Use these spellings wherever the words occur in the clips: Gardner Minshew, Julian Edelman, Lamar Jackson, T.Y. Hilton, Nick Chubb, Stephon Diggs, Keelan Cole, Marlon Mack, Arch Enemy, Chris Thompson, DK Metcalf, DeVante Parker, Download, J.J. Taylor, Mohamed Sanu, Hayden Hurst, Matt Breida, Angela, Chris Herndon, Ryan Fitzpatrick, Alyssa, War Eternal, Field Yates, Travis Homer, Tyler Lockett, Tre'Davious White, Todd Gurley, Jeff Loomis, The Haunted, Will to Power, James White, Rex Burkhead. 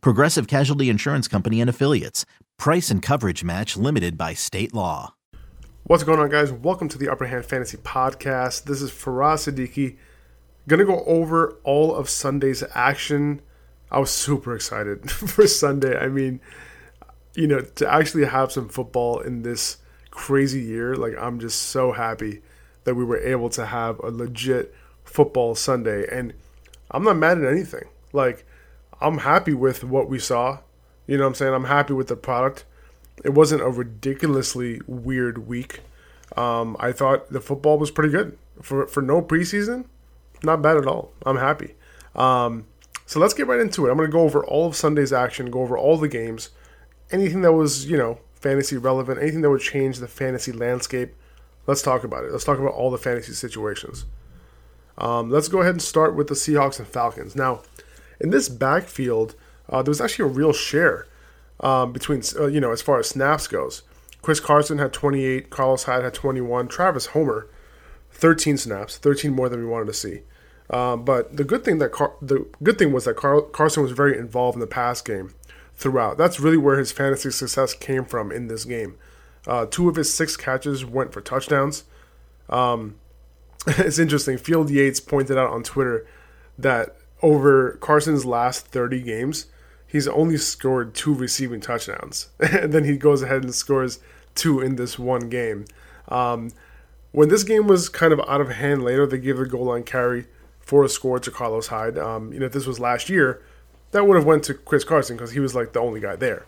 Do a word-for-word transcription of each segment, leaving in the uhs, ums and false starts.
Progressive Casualty Insurance Company and Affiliates. Price and coverage match limited by state law. What's going on, guys? Welcome to the Upper Hand Fantasy Podcast. This is Faraz Siddiqui. Going to go over all of Sunday's action. I was super excited for Sunday. I mean, you know, to actually have some football in this crazy year, like, I'm just so happy that we were able to have a legit football Sunday. And I'm not mad at anything. Like, I'm happy with what we saw. You know what I'm saying? I'm happy with the product. It wasn't a ridiculously weird week. Um, I thought the football was pretty good. For for no preseason, not bad at all. I'm happy. Um, so let's get right into it. I'm going to go over all of Sunday's action, go over all the games, anything that was, you know, fantasy relevant, anything that would change the fantasy landscape. Let's talk about it. Let's talk about all the fantasy situations. Um, let's go ahead and start with the Seahawks and Falcons. Now, in this backfield, uh, there was actually a real share um, between, uh, you know, as far as snaps goes. Chris Carson had twenty-eight, Carlos Hyde had twenty-one, Travis Homer, thirteen snaps, thirteen more than we wanted to see. Um, but the good thing that Car- the good thing was that Car- Carson was very involved in the pass game throughout. That's really where his fantasy success came from in this game. Uh, two of his six catches went for touchdowns. Um, it's interesting. Field Yates pointed out on Twitter that over Carson's last thirty games, he's only scored two receiving touchdowns. And then he goes ahead and scores two in this one game. Um, when this game was kind of out of hand later, they gave the goal line carry for a score to Carlos Hyde. Um, you know, if this was last year, that would have went to Chris Carson because he was like the only guy there.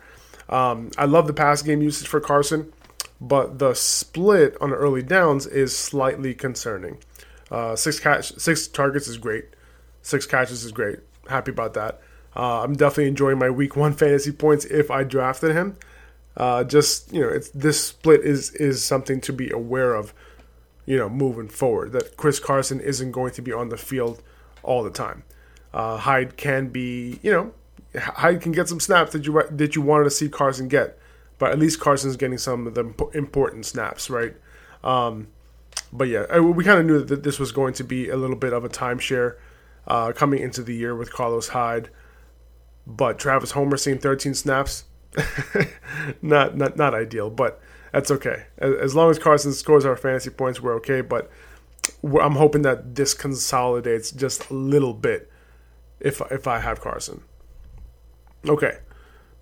Um, I love the pass game usage for Carson, but the split on early downs is slightly concerning. Uh, six catch, six targets is great. Six catches is great. Happy about that. Uh, I'm definitely enjoying my week one fantasy points if I drafted him. Uh, just, you know, it's, this split is is something to be aware of, you know, moving forward, that Chris Carson isn't going to be on the field all the time. Uh, Hyde can be, you know, Hyde can get some snaps that you that you wanted to see Carson get. But at least Carson's getting some of the important snaps, right? Um, but yeah, we kind of knew that this was going to be a little bit of a timeshare uh, coming into the year with Carlos Hyde. But Travis Homer seeing thirteen snaps, not not not ideal, but that's okay. As long as Carson scores our fantasy points, we're okay. But I'm hoping that this consolidates just a little bit if if I have Carson. Okay.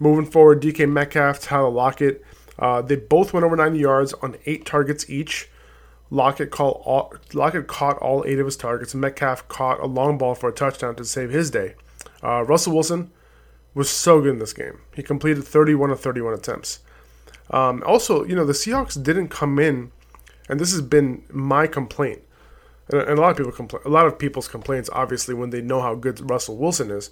Moving forward, D K Metcalf, Tyler Lockett, uh, they both went over ninety yards on eight targets each. Lockett, call all, Lockett caught all eight of his targets. Metcalf caught a long ball for a touchdown to save his day. Uh, Russell Wilson was so good in this game. He completed thirty-one of thirty-one attempts. Um, also, you know, the Seahawks didn't come in, and this has been my complaint, and, and a lot of people complain. A lot of people's complaints, obviously, when they know how good Russell Wilson is.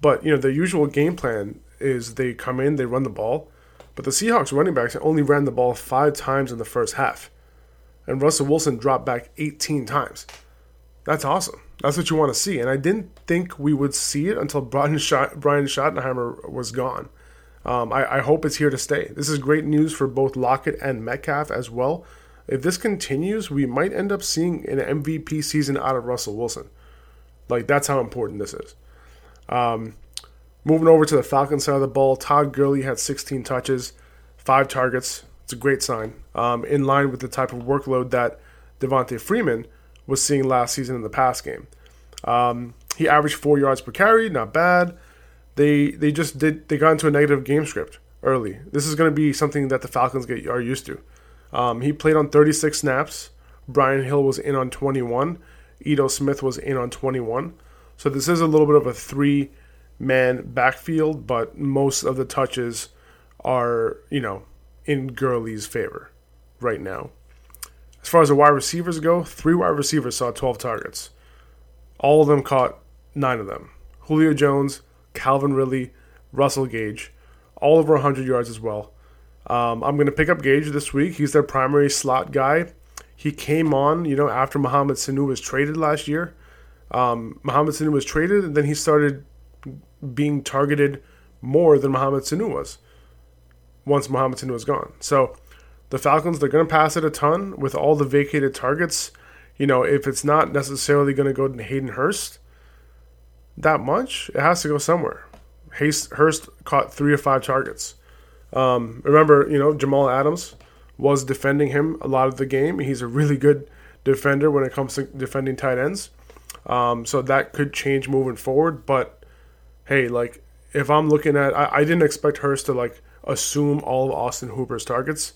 But, you know, the usual game plan is they come in, they run the ball. But the Seahawks running backs only ran the ball five times in the first half. And Russell Wilson dropped back eighteen times. That's awesome. That's what you want to see. And I didn't think we would see it until Brian Schottenheimer was gone. Um, I, I hope it's here to stay. This is great news for both Lockett and Metcalf as well. If this continues, we might end up seeing an M V P season out of Russell Wilson. Like, that's how important this is. Um, moving over to the Falcons side of the ball, Todd Gurley had sixteen touches, five targets. It's a great sign, um, in line with the type of workload that Devontae Freeman was seeing last season in the pass game. Um, he averaged four yards per carry, not bad. They they just did they got into a negative game script early. This is going to be something that the Falcons get are used to. Um, he played on thirty-six snaps. Brian Hill was in on twenty-one. Edo Smith was in on twenty-one. So this is a little bit of a three-man backfield, but most of the touches are, you know, in Gurley's favor right now. As far as the wide receivers go, three wide receivers saw twelve targets. All of them caught nine of them. Julio Jones, Calvin Ridley, Russell Gage. all over one hundred yards as well. Um, I'm going to pick up Gage this week. He's their primary slot guy. He came on, you know, after Mohamed Sanu was traded last year. Um, Mohamed Sanu was traded, and then he started being targeted more than Mohamed Sanu was once Mohamed Sanu was gone. So the Falcons, they're going to pass it a ton with all the vacated targets. You know, if it's not necessarily going to go to Hayden Hurst that much, it has to go somewhere. Hurst caught three or five targets. Um, remember, you know, Jamal Adams was defending him a lot of the game. He's a really good defender when it comes to defending tight ends. Um, so that could change moving forward. But, hey, like, if I'm looking at... I, I didn't expect Hurst to, like, assume all of Austin Hooper's targets.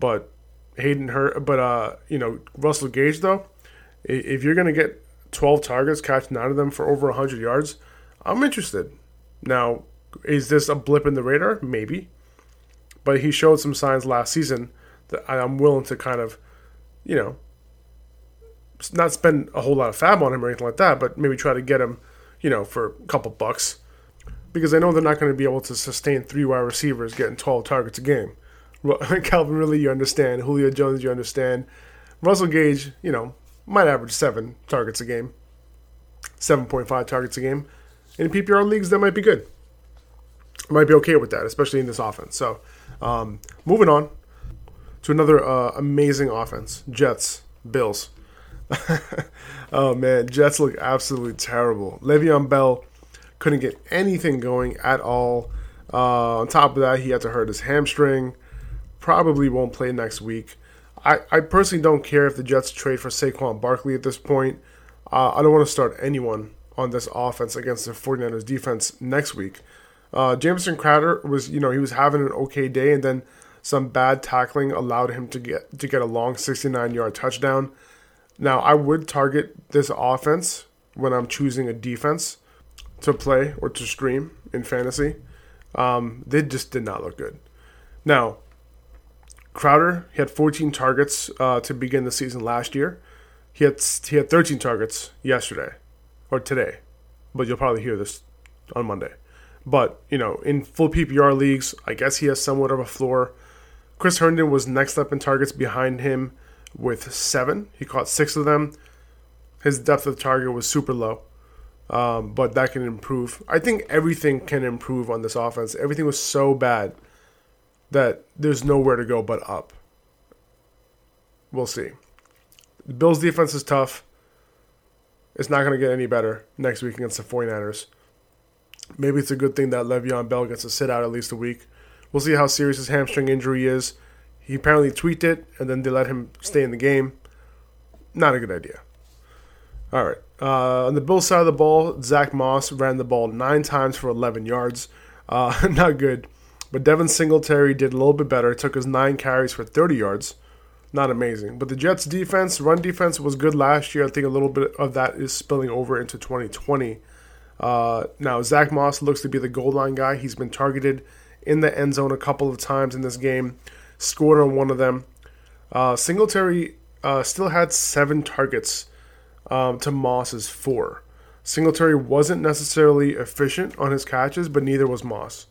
But Hayden Hurst... But, uh, you know, Russell Gage, though, if you're going to get twelve targets, catch nine of them for over one hundred yards, I'm interested. Now, is this a blip in the radar? Maybe. But he showed some signs last season that I'm willing to kind of, you know, not spend a whole lot of fab on him or anything like that, but maybe try to get him, you know, for a couple bucks. Because I know they're not going to be able to sustain three wide receivers getting twelve targets a game. Calvin Ridley, you understand. Julio Jones, you understand. Russell Gage, you know, might average seven targets a game, seven point five targets a game. In P P R leagues, that might be good. Might be okay with that, especially in this offense. So, um, moving on to another uh, amazing offense, Jets, Bills. Oh, man, Jets look absolutely terrible. Le'Veon Bell couldn't get anything going at all. Uh, on top of that, he had to hurt his hamstring. Probably won't play next week. I, I personally don't care if the Jets trade for Saquon Barkley at this point. Uh, I don't want to start anyone on this offense against the 49ers defense next week. Uh, Jameson Crowder was, you know, he was having an okay day, and then some bad tackling allowed him to get to get a long sixty-nine-yard touchdown. Now, I would target this offense when I'm choosing a defense to play or to stream in fantasy. Um, they just did not look good. Now, Crowder, he had fourteen targets uh, to begin the season last year. He had he had thirteen targets yesterday or today, but you'll probably hear this on Monday. But, you know, in full P P R leagues, I guess he has somewhat of a floor. Chris Herndon was next up in targets behind him with seven. He caught six of them. His depth of target was super low, um, but that can improve. I think everything can improve on this offense. Everything was so bad that there's nowhere to go but up. We'll see. The Bills' defense is tough. It's not going to get any better next week against the 49ers. Maybe it's a good thing that Le'Veon Bell gets to sit out at least a week. We'll see how serious his hamstring injury is. He apparently tweaked it, and then they let him stay in the game. Not a good idea. All right. Uh, on the Bills side of the ball, Zach Moss ran the ball nine times for eleven yards. Uh, not good. But Devin Singletary did a little bit better. Took his nine carries for thirty yards. Not amazing. But the Jets' defense, run defense, was good last year. I think a little bit of that is spilling over into twenty twenty. Uh, now, Zach Moss looks to be the goal line guy. He's been targeted in the end zone a couple of times in this game, scored on one of them. Uh, Singletary uh, still had seven targets um, to Moss's four. Singletary wasn't necessarily efficient on his catches, but neither was Moss.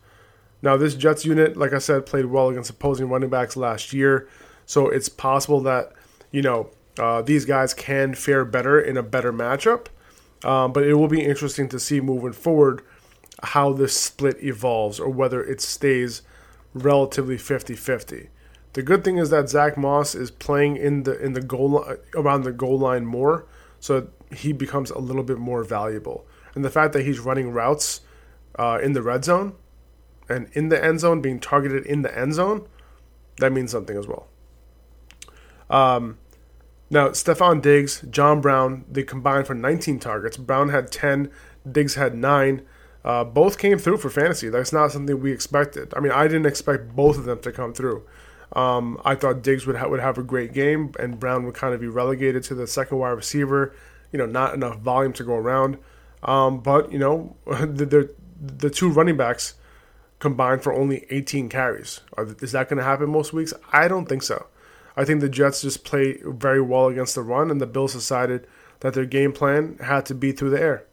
Now, this Jets unit, like I said, played well against opposing running backs last year, so it's possible that, you know, uh, these guys can fare better in a better matchup. Um, but it will be interesting to see moving forward how this split evolves or whether it stays relatively fifty-fifty. The good thing is that Zach Moss is playing in the in the goal around the goal line more, so he becomes a little bit more valuable. And the fact that he's running routes uh, in the red zone and in the end zone, being targeted in the end zone, that means something as well. Um. Now, Stephon Diggs, John Brown, they combined for nineteen targets. Brown had ten, Diggs had nine. Uh, both came through for fantasy. That's not something we expected. I mean, I didn't expect both of them to come through. Um, I thought Diggs would, ha- would have a great game, and Brown would kind of be relegated to the second wide receiver. You know, not enough volume to go around. Um, but, you know, the, the, the two running backs combined for only eighteen carries. Are, is that going to happen most weeks? I don't think so. I think the Jets just play very well against the run, and the Bills decided that their game plan had to be through the air.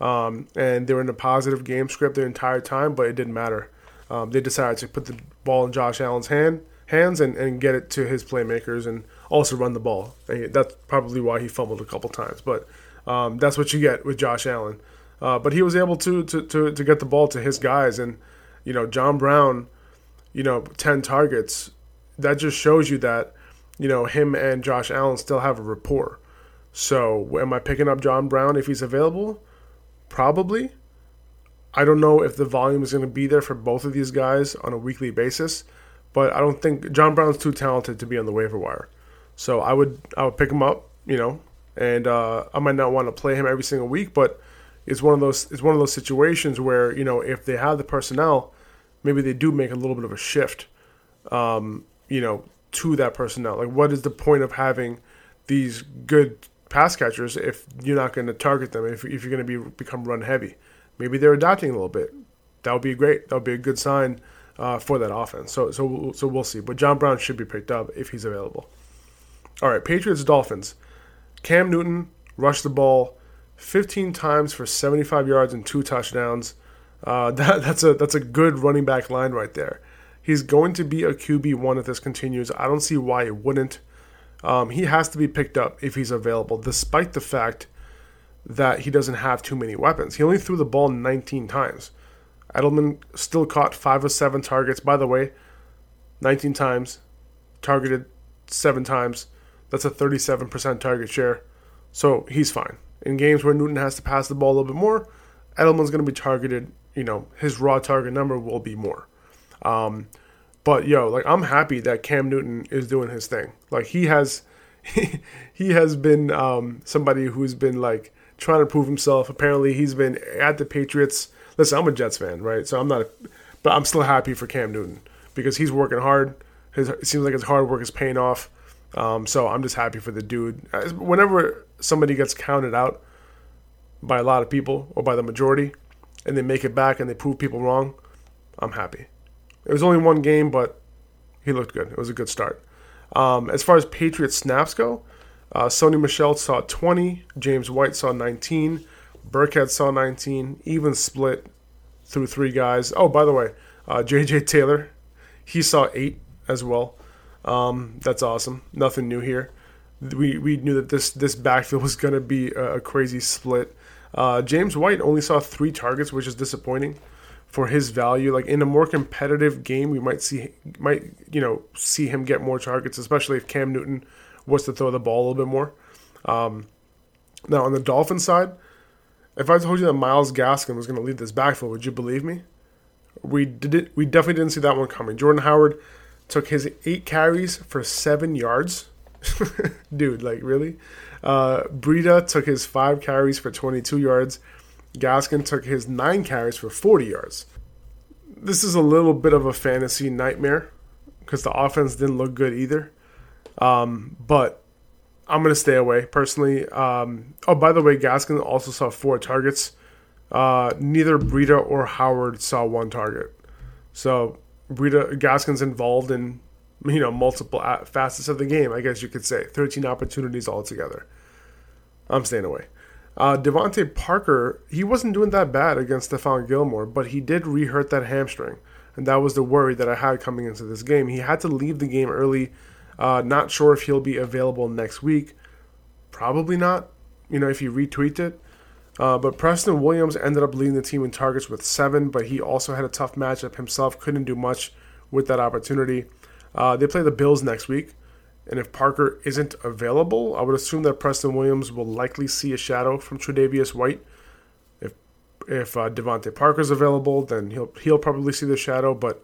Um, and they were in a positive game script the entire time, but it didn't matter. um, they decided to put the ball in Josh Allen's hand hands and, and get it to his playmakers and also run the ball. And that's probably why he fumbled a couple times. But um, that's what you get with Josh Allen. Uh, but he was able to, to, to, to get the ball to his guys. And, you know, John Brown, you know, ten targets, that just shows you that, you know, him and Josh Allen still have a rapport. So am I picking up John Brown if he's available? Probably. I don't know if the volume is going to be there for both of these guys on a weekly basis, but I don't think John Brown's too talented to be on the waiver wire. So I would I would pick him up, you know, and uh, I might not want to play him every single week, but it's one of those it's one of those situations where, you know, if they have the personnel, maybe they do make a little bit of a shift, um, you know, to that personnel. Like, what is the point of having these good pass catchers if you're not going to target them, if if you're going to be become run heavy? Maybe they're adapting a little bit. That would be great. That would be a good sign uh, for that offense. So so so we'll see. But John Brown should be picked up if he's available. All right, Patriots Dolphins. Cam Newton rushed the ball fifteen times for seventy-five yards and two touchdowns. Uh, that, that's a that's a good running back line right there. He's going to be a Q B one if this continues. I don't see why it wouldn't. Um, he has to be picked up if he's available, despite the fact that he doesn't have too many weapons. He only threw the ball nineteen times. Edelman still caught five of seven targets. By the way, nineteen times, targeted seven times. That's a thirty-seven percent target share. So he's fine. In games where Newton has to pass the ball a little bit more, Edelman's going to be targeted. You know, his raw target number will be more. Um, But, yo, like, I'm happy that Cam Newton is doing his thing. Like, he has he, he has been um, somebody who's been, like, trying to prove himself. Apparently, he's been at the Patriots. Listen, I'm a Jets fan, right? So I'm not – but I'm still happy for Cam Newton because he's working hard. His, it seems like his hard work is paying off. Um, so I'm just happy for the dude. Whenever somebody gets counted out by a lot of people or by the majority and they make it back and they prove people wrong, I'm happy. It was only one game, but he looked good. It was a good start. Um, as far as Patriots snaps go, uh, Sony Michel saw twenty. James White saw nineteen. Burkhead saw nineteen. Even split through three guys. Oh, by the way, uh, J J Taylor, he saw eight as well. Um, that's awesome. Nothing new here. We we knew that this, this backfield was going to be a, a crazy split. Uh, James White only saw three targets, which is disappointing for his value. Like, in a more competitive game, we might see might you know see him get more targets, especially if Cam Newton was to throw the ball a little bit more. Um, now, on the Dolphins side, if I told you that Miles Gaskin was going to lead this backfield, would you believe me? We did we definitely didn't see that one coming. Jordan Howard took his eight carries for seven yards. Dude, like, really? Uh, Breida took his five carries for twenty-two yards. Gaskin took his nine carries for forty yards. This is a little bit of a fantasy nightmare because the offense didn't look good either. Um, but I'm going to stay away personally. Um, oh, by the way, Gaskin also saw four targets. Uh, neither Breida or Howard saw one target. So Breida, Gaskin's involved in you know multiple facets of the game, I guess you could say. thirteen opportunities altogether. I'm staying away. Uh, DeVante Parker, he wasn't doing that bad against Stephon Gilmore, but he did re-hurt that hamstring, and that was the worry that I had coming into this game. He had to leave the game early. Uh, not sure if he'll be available next week. Probably not, you know, if you retweet it. Uh, but Preston Williams ended up leading the team in targets with seven, but he also had a tough matchup himself. Couldn't do much with that opportunity. Uh, they play the Bills next week. And if Parker isn't available, I would assume that Preston Williams will likely see a shadow from Tre'Davious White. If if uh, DeVante Parker's available, then he'll he'll probably see the shadow. But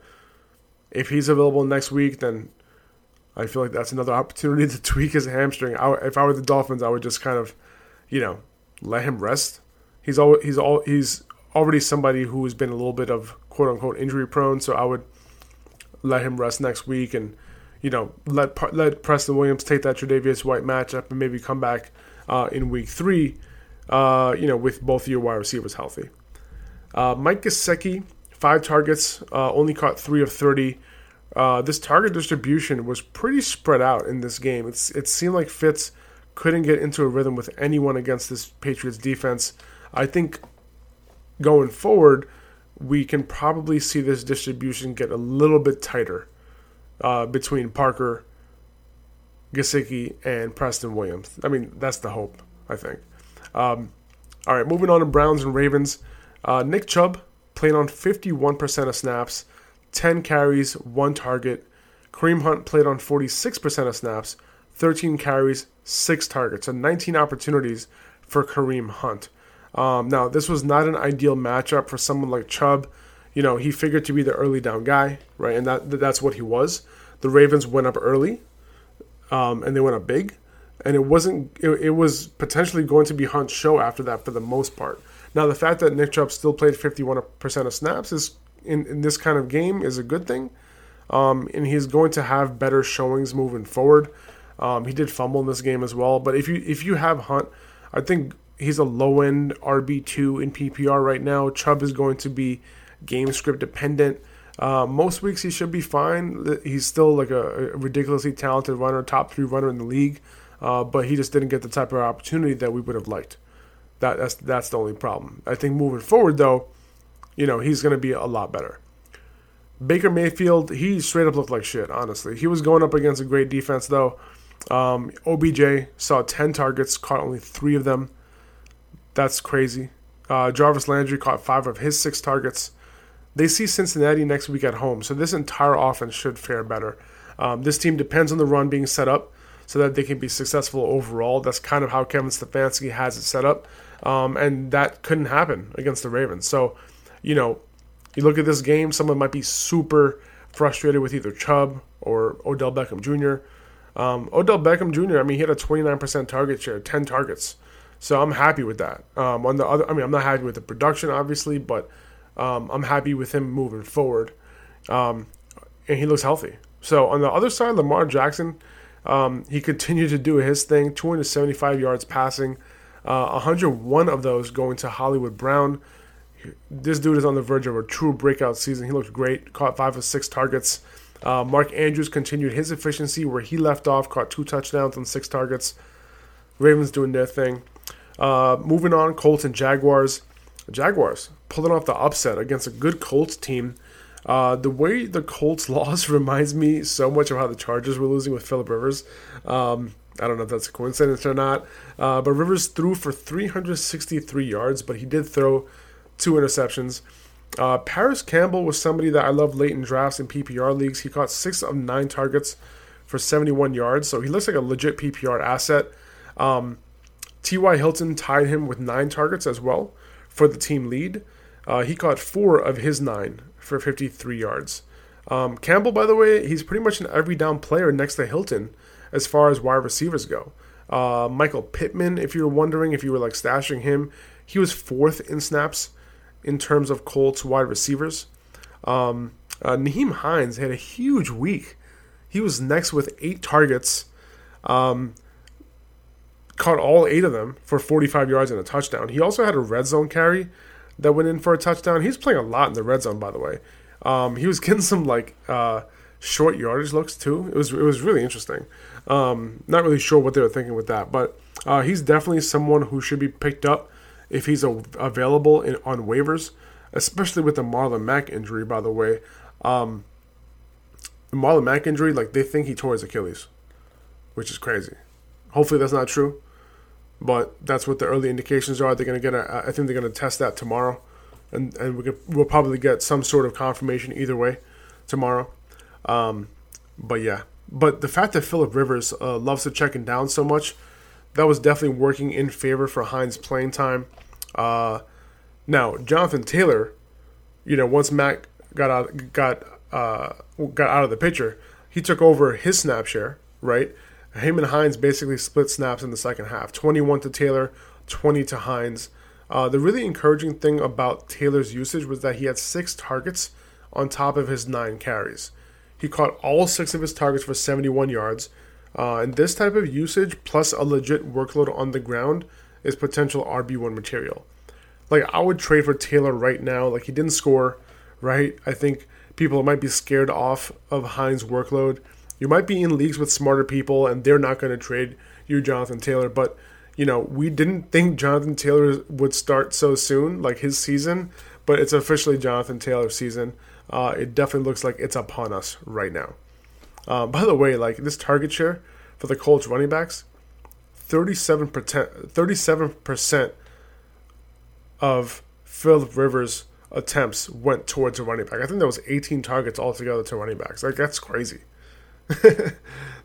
if he's available next week, then I feel like that's another opportunity to tweak his hamstring. I, if I were the Dolphins, I would just kind of, you know, let him rest. He's al- he's al- he's already somebody who has been a little bit of quote unquote injury prone, so I would let him rest next week and, you know, let let Preston Williams take that Tre'Davious White matchup and maybe come back uh, in week three, uh, you know, with both your wide receivers healthy. Uh, Mike Gesicki, five targets, uh, only caught three of thirty. Uh, this target distribution was pretty spread out in this game. It's It seemed like Fitz couldn't get into a rhythm with anyone against this Patriots defense. I think going forward, we can probably see this distribution get a little bit tighter uh, between Parker, Gesicki, and Preston Williams. I mean, that's the hope, I think. Um, all right, moving on to Browns and Ravens. Uh, Nick Chubb played on fifty-one percent of snaps, ten carries, one target. Kareem Hunt played on forty-six percent of snaps, thirteen carries, six targets. So nineteen opportunities for Kareem Hunt. Um, now, this was not an ideal matchup for someone like Chubb. You know, he figured to be the early down guy, right? And that that's what he was. The Ravens went up early, um, and they went up big. And it wasn't. It, it was potentially going to be Hunt's show after that for the most part. Now, the fact that Nick Chubb still played fifty-one percent of snaps is in, in this kind of game is a good thing. Um, and he's going to have better showings moving forward. Um, he did fumble in this game as well. But if you if you have Hunt, I think he's a low-end R B two in P P R right now. Chubb is going to be game script dependent. Uh, most weeks he should be fine. He's still like a, a ridiculously talented runner, top three runner in the league. Uh, but he just didn't get the type of opportunity that we would have liked. That, that's that's the only problem. I think moving forward, though, you know, he's going to be a lot better. Baker Mayfield, he straight up looked like shit, honestly. He was going up against a great defense, though. Um, O B J saw ten targets, caught only three of them. That's crazy. Uh, Jarvis Landry caught five of his six targets. They see Cincinnati next week at home, so this entire offense should fare better. Um, this team depends on the run being set up so that they can be successful overall. That's kind of how Kevin Stefanski has it set up, um, and that couldn't happen against the Ravens. So, you know, you look at this game, someone might be super frustrated with either Chubb or Odell Beckham Junior Um, Odell Beckham Junior, I mean, he had a twenty-nine percent target share, ten targets. So I'm happy with that. Um, on the other, I mean, I'm not happy with the production, obviously, but um, I'm happy with him moving forward. Um, and he looks healthy. So on the other side, Lamar Jackson, um, he continued to do his thing, two hundred seventy-five yards passing, uh, one hundred one of those going to Hollywood Brown. This dude is on the verge of a true breakout season. He looked great, caught five of six targets. Uh, Mark Andrews continued his efficiency where he left off, caught two touchdowns on six targets. Ravens doing their thing. Uh, moving on, Colts and Jaguars. Jaguars pulling off the upset against a good Colts team. Uh, the way the Colts lost reminds me so much of how the Chargers were losing with Philip Rivers. Um, I don't know if that's a coincidence or not. Uh, but Rivers threw for three hundred sixty-three yards, but he did throw two interceptions. Uh, Paris Campbell was somebody that I love late in drafts and P P R leagues. He caught six of nine targets for seventy-one yards, so he looks like a legit P P R asset. Um, T Y. Hilton tied him with nine targets as well for the team lead. Uh, he caught four of his nine for fifty-three yards. Um, Campbell, by the way, he's pretty much an every down player next to Hilton as far as wide receivers go. Uh, Michael Pittman, if you were wondering, if you were like stashing him, he was fourth in snaps in terms of Colts wide receivers. Um, uh, Naheem Hines had a huge week. He was next with eight targets, um, caught all eight of them for forty-five yards and a touchdown. He also had a red zone carry that went in for a touchdown. He's playing a lot in the red zone, by the way. Um, he was getting some like uh, short yardage looks too. It was it was really interesting. Um, not really sure what they were thinking with that, but uh, he's definitely someone who should be picked up if he's a- available in, on waivers, especially with the Marlon Mack injury, by the way. Um, the Marlon Mack injury, like, they think he tore his Achilles, which is crazy. Hopefully that's not true, but that's what the early indications are. They're going to get a, I think they're going to test that tomorrow, and, and we could, we'll probably get some sort of confirmation either way tomorrow. Um, but, yeah. But the fact that Philip Rivers uh, loves to check him down so much, that was definitely working in favor for Hines' playing time. Uh, now, Jonathan Taylor, you know, once Mac got out got uh, got out of the picture, he took over his snap share, right? Him and Hines basically split snaps in the second half, twenty-one to Taylor, twenty to Hines. Uh, the really encouraging thing about Taylor's usage was that he had six targets on top of his nine carries. He caught all six of his targets for seventy-one yards. Uh, and this type of usage, plus a legit workload on the ground, is potential R B one material. Like, I would trade for Taylor right now. Like, he didn't score, right? I think people might be scared off of Hines' workload. You might be in leagues with smarter people, and they're not going to trade you, Jonathan Taylor. But, you know, we didn't think Jonathan Taylor would start so soon, like his season. But it's officially Jonathan Taylor's season. Uh, it definitely looks like it's upon us right now. Uh, by the way, like this target share for the Colts running backs, thirty-seven percent, thirty-seven percent of Philip Rivers' attempts went towards a running back. I think that was eighteen targets altogether to running backs. Like, that's crazy.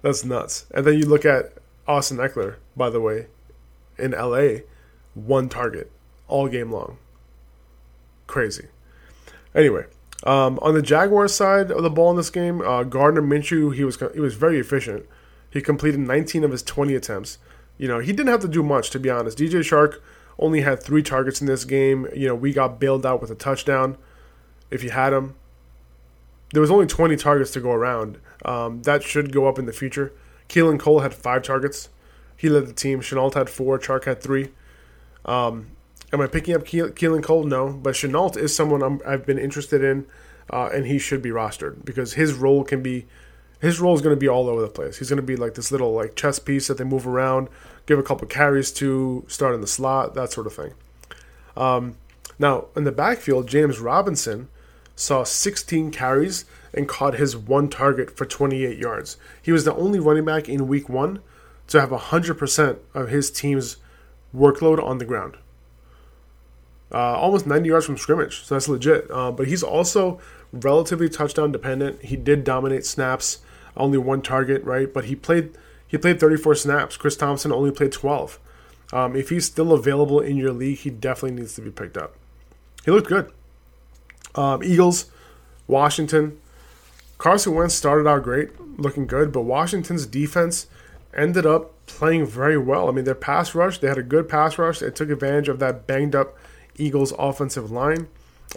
That's nuts. And then you look at Austin Ekeler, by the way, in L A, one target all game long. Crazy. Anyway, um, on the Jaguars side of the ball in this game, uh, Gardner Minshew, he was he was very efficient. He completed nineteen of his twenty attempts. You know, he didn't have to do much, to be honest. D J Shark only had three targets in this game. You know, we got bailed out with a touchdown if you had him. There was only twenty targets to go around. Um, that should go up in the future. Keelan Cole had five targets. He led the team. Shenault had four. Chark had three. Um, am I picking up Ke- Keelan Cole? No. But Shenault is someone I'm, I've been interested in, uh, and he should be rostered because his role can be – his role is going to be all over the place. He's going to be like this little like chess piece that they move around, give a couple carries to, start in the slot, that sort of thing. Um, now, in the backfield, James Robinson – saw sixteen carries and caught his one target for twenty-eight yards. He was the only running back in week one to have one hundred percent of his team's workload on the ground. Uh, almost ninety yards from scrimmage, so that's legit. Uh, but he's also relatively touchdown dependent. He did dominate snaps, only one target, right? But he played he played thirty-four snaps. Chris Thompson only played twelve. Um, if he's still available in your league, he definitely needs to be picked up. He looked good. Um, Eagles, Washington. Carson Wentz started out great, looking good, but Washington's defense ended up playing very well. I mean, their pass rush, they had a good pass rush. They took advantage of that banged-up Eagles offensive line,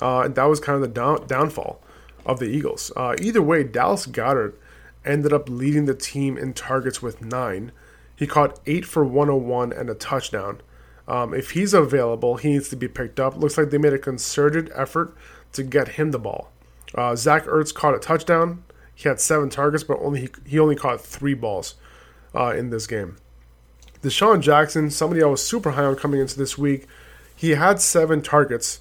uh, and that was kind of the down- downfall of the Eagles. Uh, either way, Dallas Goedert ended up leading the team in targets with nine. He caught eight for one oh one and a touchdown. Um, if he's available, he needs to be picked up. Looks like they made a concerted effort to get him the ball. Uh, Zach Ertz caught a touchdown. He had seven targets, but only he, he only caught three balls uh, in this game. Deshaun Jackson, somebody I was super high on coming into this week, he had seven targets,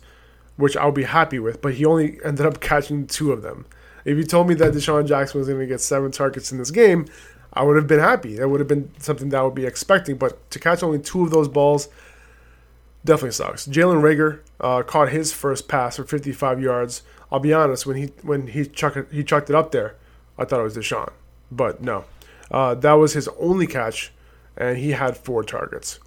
which I'll be happy with, but he only ended up catching two of them. If you told me that Deshaun Jackson was going to get seven targets in this game, I would have been happy. That would have been something that I would be expecting, but to catch only two of those balls definitely sucks. Jalen Reagor uh, caught his first pass for fifty-five yards. I'll be honest, when he when he chucked it, he chucked it up there, I thought it was Deshaun, but no. Uh, that was his only catch, and he had four targets.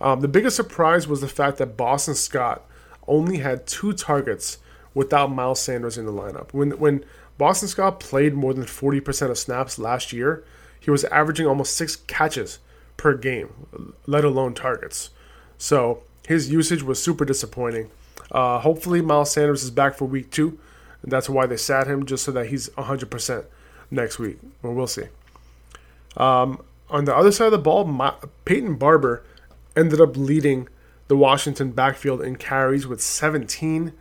Um, the biggest surprise was the fact that Boston Scott only had two targets without Miles Sanders in the lineup. When when Boston Scott played more than forty percent of snaps last year, he was averaging almost six catches per game, let alone targets. So his usage was super disappointing. Uh, hopefully, Miles Sanders is back for week two. And that's why they sat him, just so that he's one hundred percent next week. Well, we'll see. Um, on the other side of the ball, my, Peyton Barber ended up leading the Washington backfield in carries with seventeen.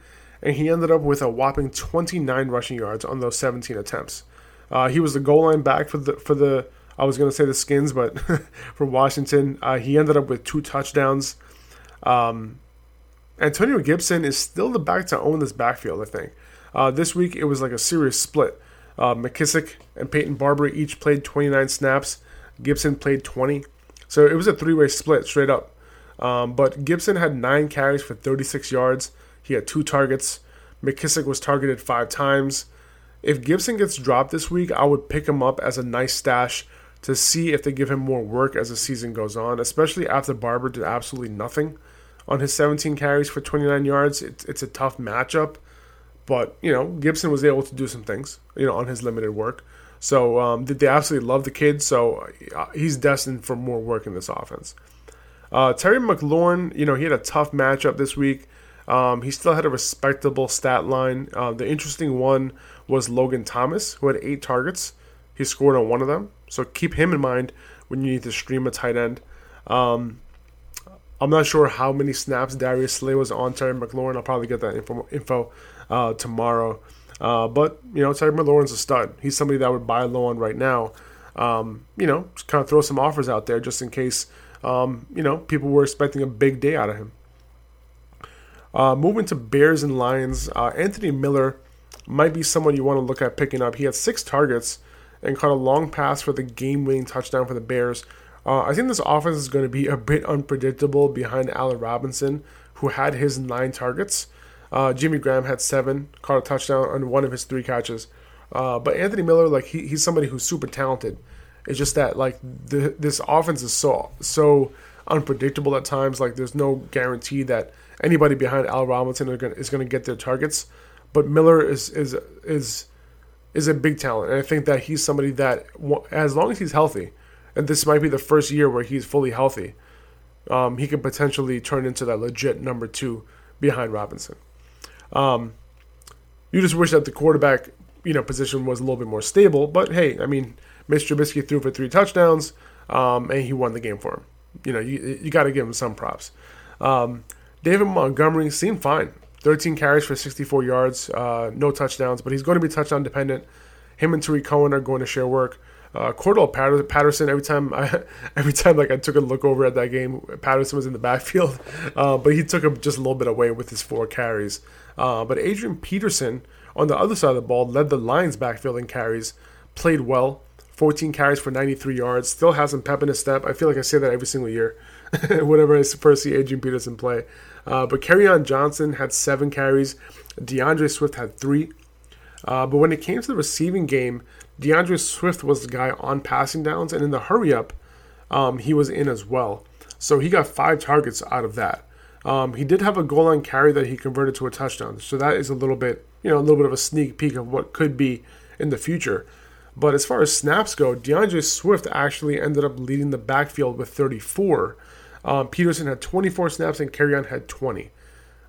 And he ended up with a whopping twenty-nine rushing yards on those seventeen attempts. Uh, he was the goal line back for the for the I was going to say the Skins, but for Washington. Uh, he ended up with two touchdowns. Um, Antonio Gibson is still the back to own this backfield, I think. Uh, this week, it was like a serious split. Uh, McKissick and Peyton Barber each played twenty-nine snaps. Gibson played twenty. So it was a three-way split straight up. Um, but Gibson had nine carries for thirty-six yards. He had two targets. McKissick was targeted five times. If Gibson gets dropped this week, I would pick him up as a nice stash to see if they give him more work as the season goes on, especially after Barber did absolutely nothing on his seventeen carries for twenty-nine yards. It, it's a tough matchup, but, you know, Gibson was able to do some things, you know, on his limited work. So um, they absolutely love the kid, so he's destined for more work in this offense. Uh, Terry McLaurin, you know, he had a tough matchup this week. Um, he still had a respectable stat line. Uh, the interesting one was Logan Thomas, who had eight targets. He scored on one of them. So keep him in mind when you need to stream a tight end. Um, I'm not sure how many snaps Darius Slay was on Terry McLaurin. I'll probably get that info, info uh, tomorrow. Uh, but, you know, Terry McLaurin's a stud. He's somebody that I would buy low on right now. Um, you know, just kind of throw some offers out there just in case, um, you know, people were expecting a big day out of him. Uh, moving to Bears and Lions, uh, Anthony Miller might be someone you want to look at picking up. He had six targets and caught a long pass for the game-winning touchdown for the Bears. Uh, I think this offense is going to be a bit unpredictable behind Allen Robinson, who had his nine targets. Uh, Jimmy Graham had seven, caught a touchdown on one of his three catches. Uh, but Anthony Miller, like he, he's somebody who's super talented. It's just that like the, this offense is so so unpredictable at times. Like there's no guarantee that anybody behind Allen Robinson are gonna, is going to get their targets. But Miller is is is is a big talent, and I think that he's somebody that, as long as he's healthy, and this might be the first year where he's fully healthy, um, he can potentially turn into that legit number two behind Robinson. Um, you just wish that the quarterback, you know, position was a little bit more stable. But hey, I mean, Mister Trubisky threw for three touchdowns, um, and he won the game for him. You know, you you got to give him some props. Um, David Montgomery seemed fine. thirteen carries for sixty-four yards, uh, no touchdowns, but he's going to be touchdown dependent. Him and Tariq Cohen are going to share work. Uh, Cordell Patterson, every time I, every time like I took a look over at that game, Patterson was in the backfield, uh, but he took him just a little bit away with his four carries. Uh, but Adrian Peterson, on the other side of the ball, led the Lions backfield in carries, played well, fourteen carries for ninety-three yards, still has some pep in his step. I feel like I say that every single year whenever I first see Adrian Peterson play. Uh, but Kerryon Johnson had seven carries. DeAndre Swift had three. Uh, but when it came to the receiving game, DeAndre Swift was the guy on passing downs, and in the hurry-up, um, he was in as well. So he got five targets out of that. Um, he did have a goal-line carry that he converted to a touchdown, so that is a little bit, you know, a little bit of a sneak peek of what could be in the future. But as far as snaps go, DeAndre Swift actually ended up leading the backfield with thirty-four. Um, Peterson had twenty-four snaps, and Kerryon had twenty.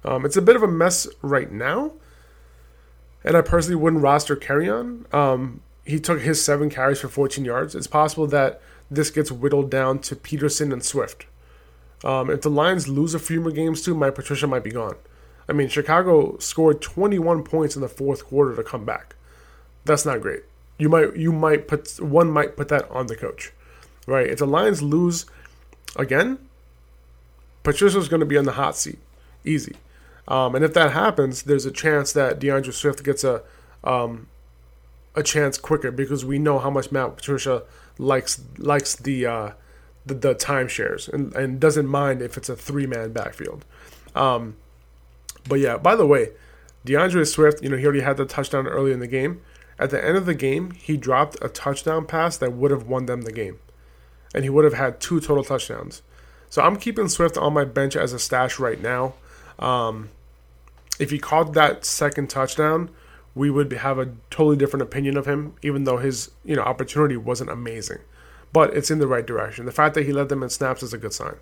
Um, it's a bit of a mess right now, and I personally wouldn't roster Kerryon. Um, he took his seven carries for fourteen yards. It's possible that this gets whittled down to Peterson and Swift. Um, if the Lions lose a few more games too, Mike Patricia might be gone. I mean, Chicago scored twenty-one points in the fourth quarter to come back. That's not great. You might, you might put one might put that on the coach, right? If the Lions lose again, Patricia's going to be on the hot seat, easy. Um, and if that happens, there's a chance that DeAndre Swift gets a um, a chance quicker, because we know how much Matt Patricia likes likes the uh, the, the timeshares and, and doesn't mind if it's a three-man backfield. Um, but yeah, by the way, DeAndre Swift, you know, he already had the touchdown early in the game. At the end of the game, he dropped a touchdown pass that would have won them the game, and he would have had two total touchdowns. So I'm keeping Swift on my bench as a stash right now. Um, if he caught that second touchdown, we would have a totally different opinion of him, even though his, you know, opportunity wasn't amazing. But it's in the right direction. The fact that he led them in snaps is a good sign.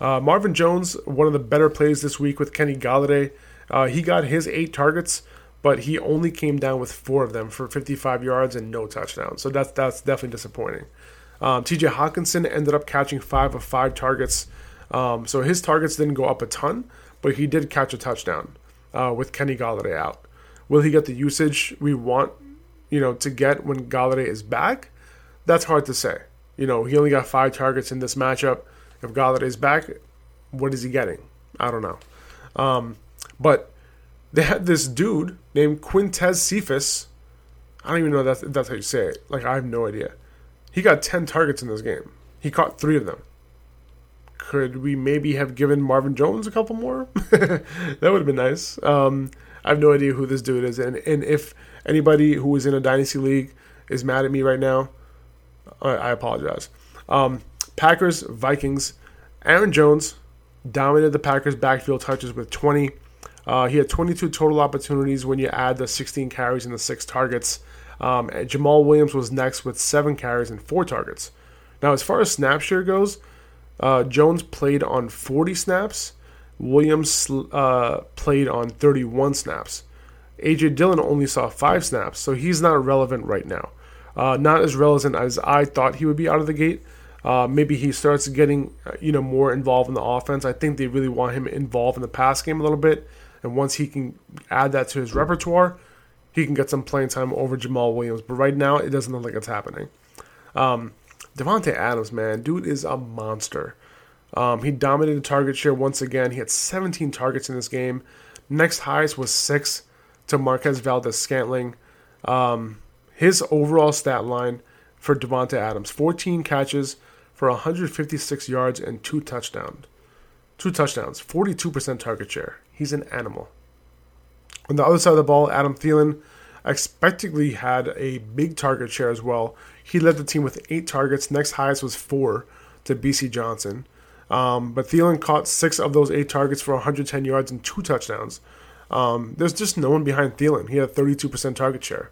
Uh, Marvin Jones, one of the better plays this week with Kenny Galladay. Uh, he got his eight targets, but he only came down with four of them for fifty-five yards and no touchdowns. So that's that's definitely disappointing. Um, T J Hawkinson ended up catching five of five targets. Um, so his targets didn't go up a ton, but he did catch a touchdown uh, with Kenny Galladay out. Will he get the usage we want, you know, to get when Galladay is back? That's hard to say. You know, he only got five targets in this matchup. If Galladay is back, what is he getting? I don't know. Um, but they had this dude named Quintez Cephas. I don't even know if that's, if that's how you say it. Like, I have no idea. He got ten targets in this game. He caught three of them. Could we maybe have given Marvin Jones a couple more? That would have been nice. Um, I have no idea who this dude is. And, and if anybody who is in a Dynasty League is mad at me right now, I, I apologize. Um, Packers, Vikings. Aaron Jones dominated the Packers' backfield touches with twenty. Uh, he had twenty-two total opportunities when you add the sixteen carries and the six targets. Um, and Jamal Williams was next with seven carries and four targets. Now, as far as snap share goes, uh, Jones played on forty snaps. Williams uh, played on thirty-one snaps. A J Dillon only saw five snaps, so he's not relevant right now. Uh, not as relevant as I thought he would be out of the gate. Uh, maybe he starts getting, you know, more involved in the offense. I think they really want him involved in the pass game a little bit. And once he can add that to his repertoire, he can get some playing time over Jamal Williams. But right now, it doesn't look like it's happening. Um, Devontae Adams, man. Dude is a monster. Um, he dominated target share once again. He had seventeen targets in this game. Next highest was six to Marquez Valdes-Scantling. Um, his overall stat line for Devonta Adams, fourteen catches for one hundred fifty-six yards and two touchdowns. Two touchdowns, forty-two percent target share. He's an animal. On the other side of the ball, Adam Thielen expectedly had a big target share as well. He led the team with eight targets. Next highest was four to B C Johnson. Um, but Thielen caught six of those eight targets for one hundred ten yards and two touchdowns. Um, there's just no one behind Thielen. He had a thirty-two percent target share.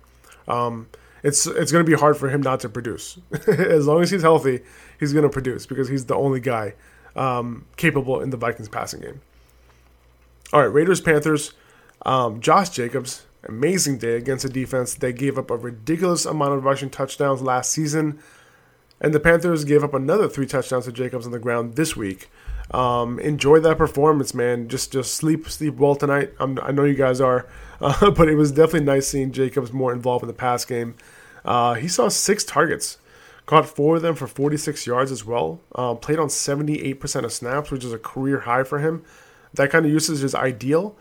Um, it's it's going to be hard for him not to produce. As long as he's healthy, he's going to produce because he's the only guy um, capable in the Vikings passing game. All right, Raiders-Panthers. Um, Josh Jacobs, amazing day against a defense that gave up a ridiculous amount of rushing touchdowns last season. And the Panthers gave up another three touchdowns to Jacobs on the ground this week. Um, enjoy that performance, man. Just just sleep sleep well tonight. I'm, I know you guys are. Uh, but it was definitely nice seeing Jacobs more involved in the pass game. Uh, he saw six targets. Caught four of them for forty-six yards as well. Uh, played on seventy-eight percent of snaps, which is a career high for him. That kind of usage is ideal.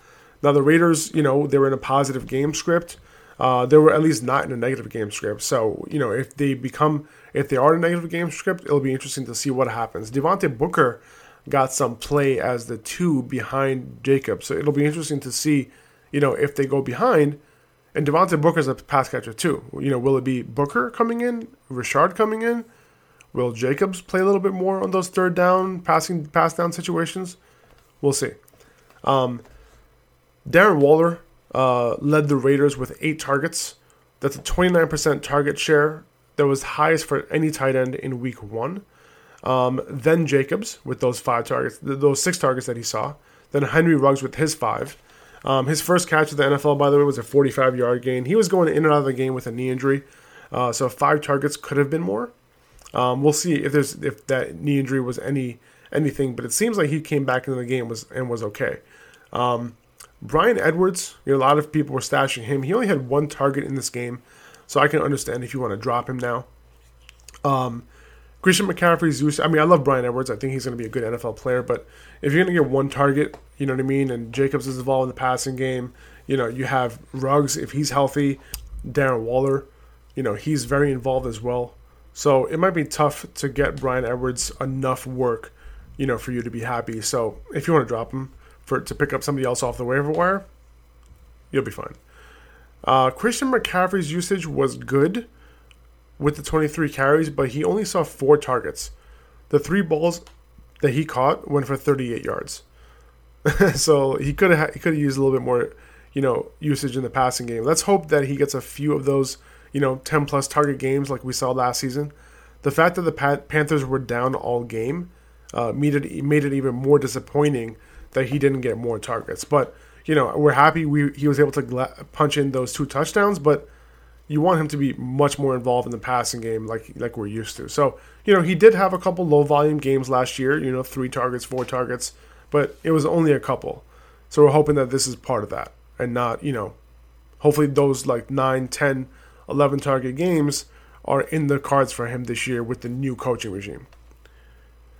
Now, the Raiders, you know, they were in a positive game script. Uh, they were at least not in a negative game script. So, you know, if they become, if they are in a negative game script, it'll be interesting to see what happens. Devontae Booker got some play as the two behind Jacobs. So it'll be interesting to see, you know, if they go behind. And Devontae Booker's a pass catcher too. You know, will it be Booker coming in? Richard coming in? Will Jacobs play a little bit more on those third down, passing, pass down situations? We'll see. Um... Darren Waller uh, led the Raiders with eight targets. That's a twenty-nine percent target share. That was highest for any tight end in week one. Um, then Jacobs with those five targets, th- those six targets that he saw. Then Henry Ruggs with his five. Um, his first catch of the N F L, by the way, was a forty-five-yard gain. He was going in and out of the game with a knee injury. Uh, so five targets could have been more. Um, we'll see if there's if that knee injury was any anything. But it seems like he came back into the game was and was okay. Um Bryan Edwards, you know, a lot of people were stashing him. He only had one target in this game, so I can understand if you want to drop him now. Um, Christian McCaffrey's use, I mean, I love Bryan Edwards. I think he's going to be a good N F L player, but if you're going to get one target, you know what I mean, and Jacobs is involved in the passing game, you know, you have Ruggs, if he's healthy, Darren Waller, you know, he's very involved as well. So it might be tough to get Bryan Edwards enough work, you know, for you to be happy. So if you want to drop him, for to pick up somebody else off the waiver wire, you'll be fine. Uh, Christian McCaffrey's usage was good with the twenty-three carries, but he only saw four targets. The three balls that he caught went for thirty-eight yards. So he could have he could have used a little bit more, you know, usage in the passing game. Let's hope that he gets a few of those, you know, ten-plus target games like we saw last season. The fact that the Pat- Panthers were down all game uh, made it made it even more disappointing that he didn't get more targets. But, you know, we're happy we he was able to gla- punch in those two touchdowns, but you want him to be much more involved in the passing game like like we're used to. So, you know, he did have a couple low-volume games last year, you know, three targets, four targets, but it was only a couple. So we're hoping that this is part of that and not, you know, hopefully those like nine, ten, eleven target games are in the cards for him this year with the new coaching regime.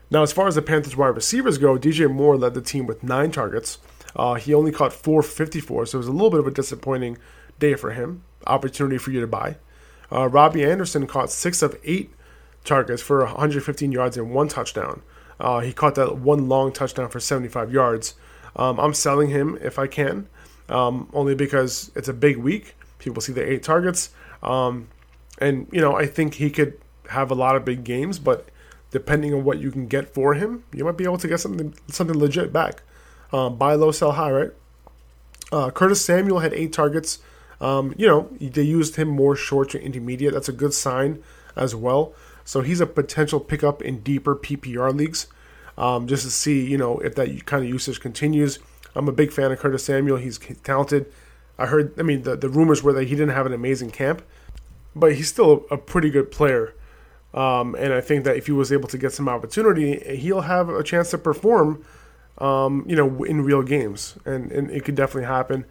Now, as far as the Panthers wide receivers go, D J Moore led the team with nine targets. Uh, he only caught four fifty-four, so it was a little bit of a disappointing day for him. Opportunity for you to buy. Uh, Robbie Anderson caught six of eight targets for one hundred fifteen yards and one touchdown. Uh, he caught that one long touchdown for seventy-five yards. Um, I'm selling him if I can, um, only because it's a big week. People see the eight targets. Um, and, you know, I think he could have a lot of big games, but depending on what you can get for him, you might be able to get something something legit back. Um, buy low, sell high, right? Uh, Curtis Samuel had eight targets. Um, you know, they used him more short to intermediate. That's a good sign as well. So he's a potential pickup in deeper P P R leagues, um, just to see, you know, if that kind of usage continues. I'm a big fan of Curtis Samuel. He's talented. I heard, I mean, the, the rumors were that he didn't have an amazing camp, but he's still a, a pretty good player. Um, and I think that if he was able to get some opportunity, he'll have a chance to perform, um, you know, in real games. And, and it could definitely happen.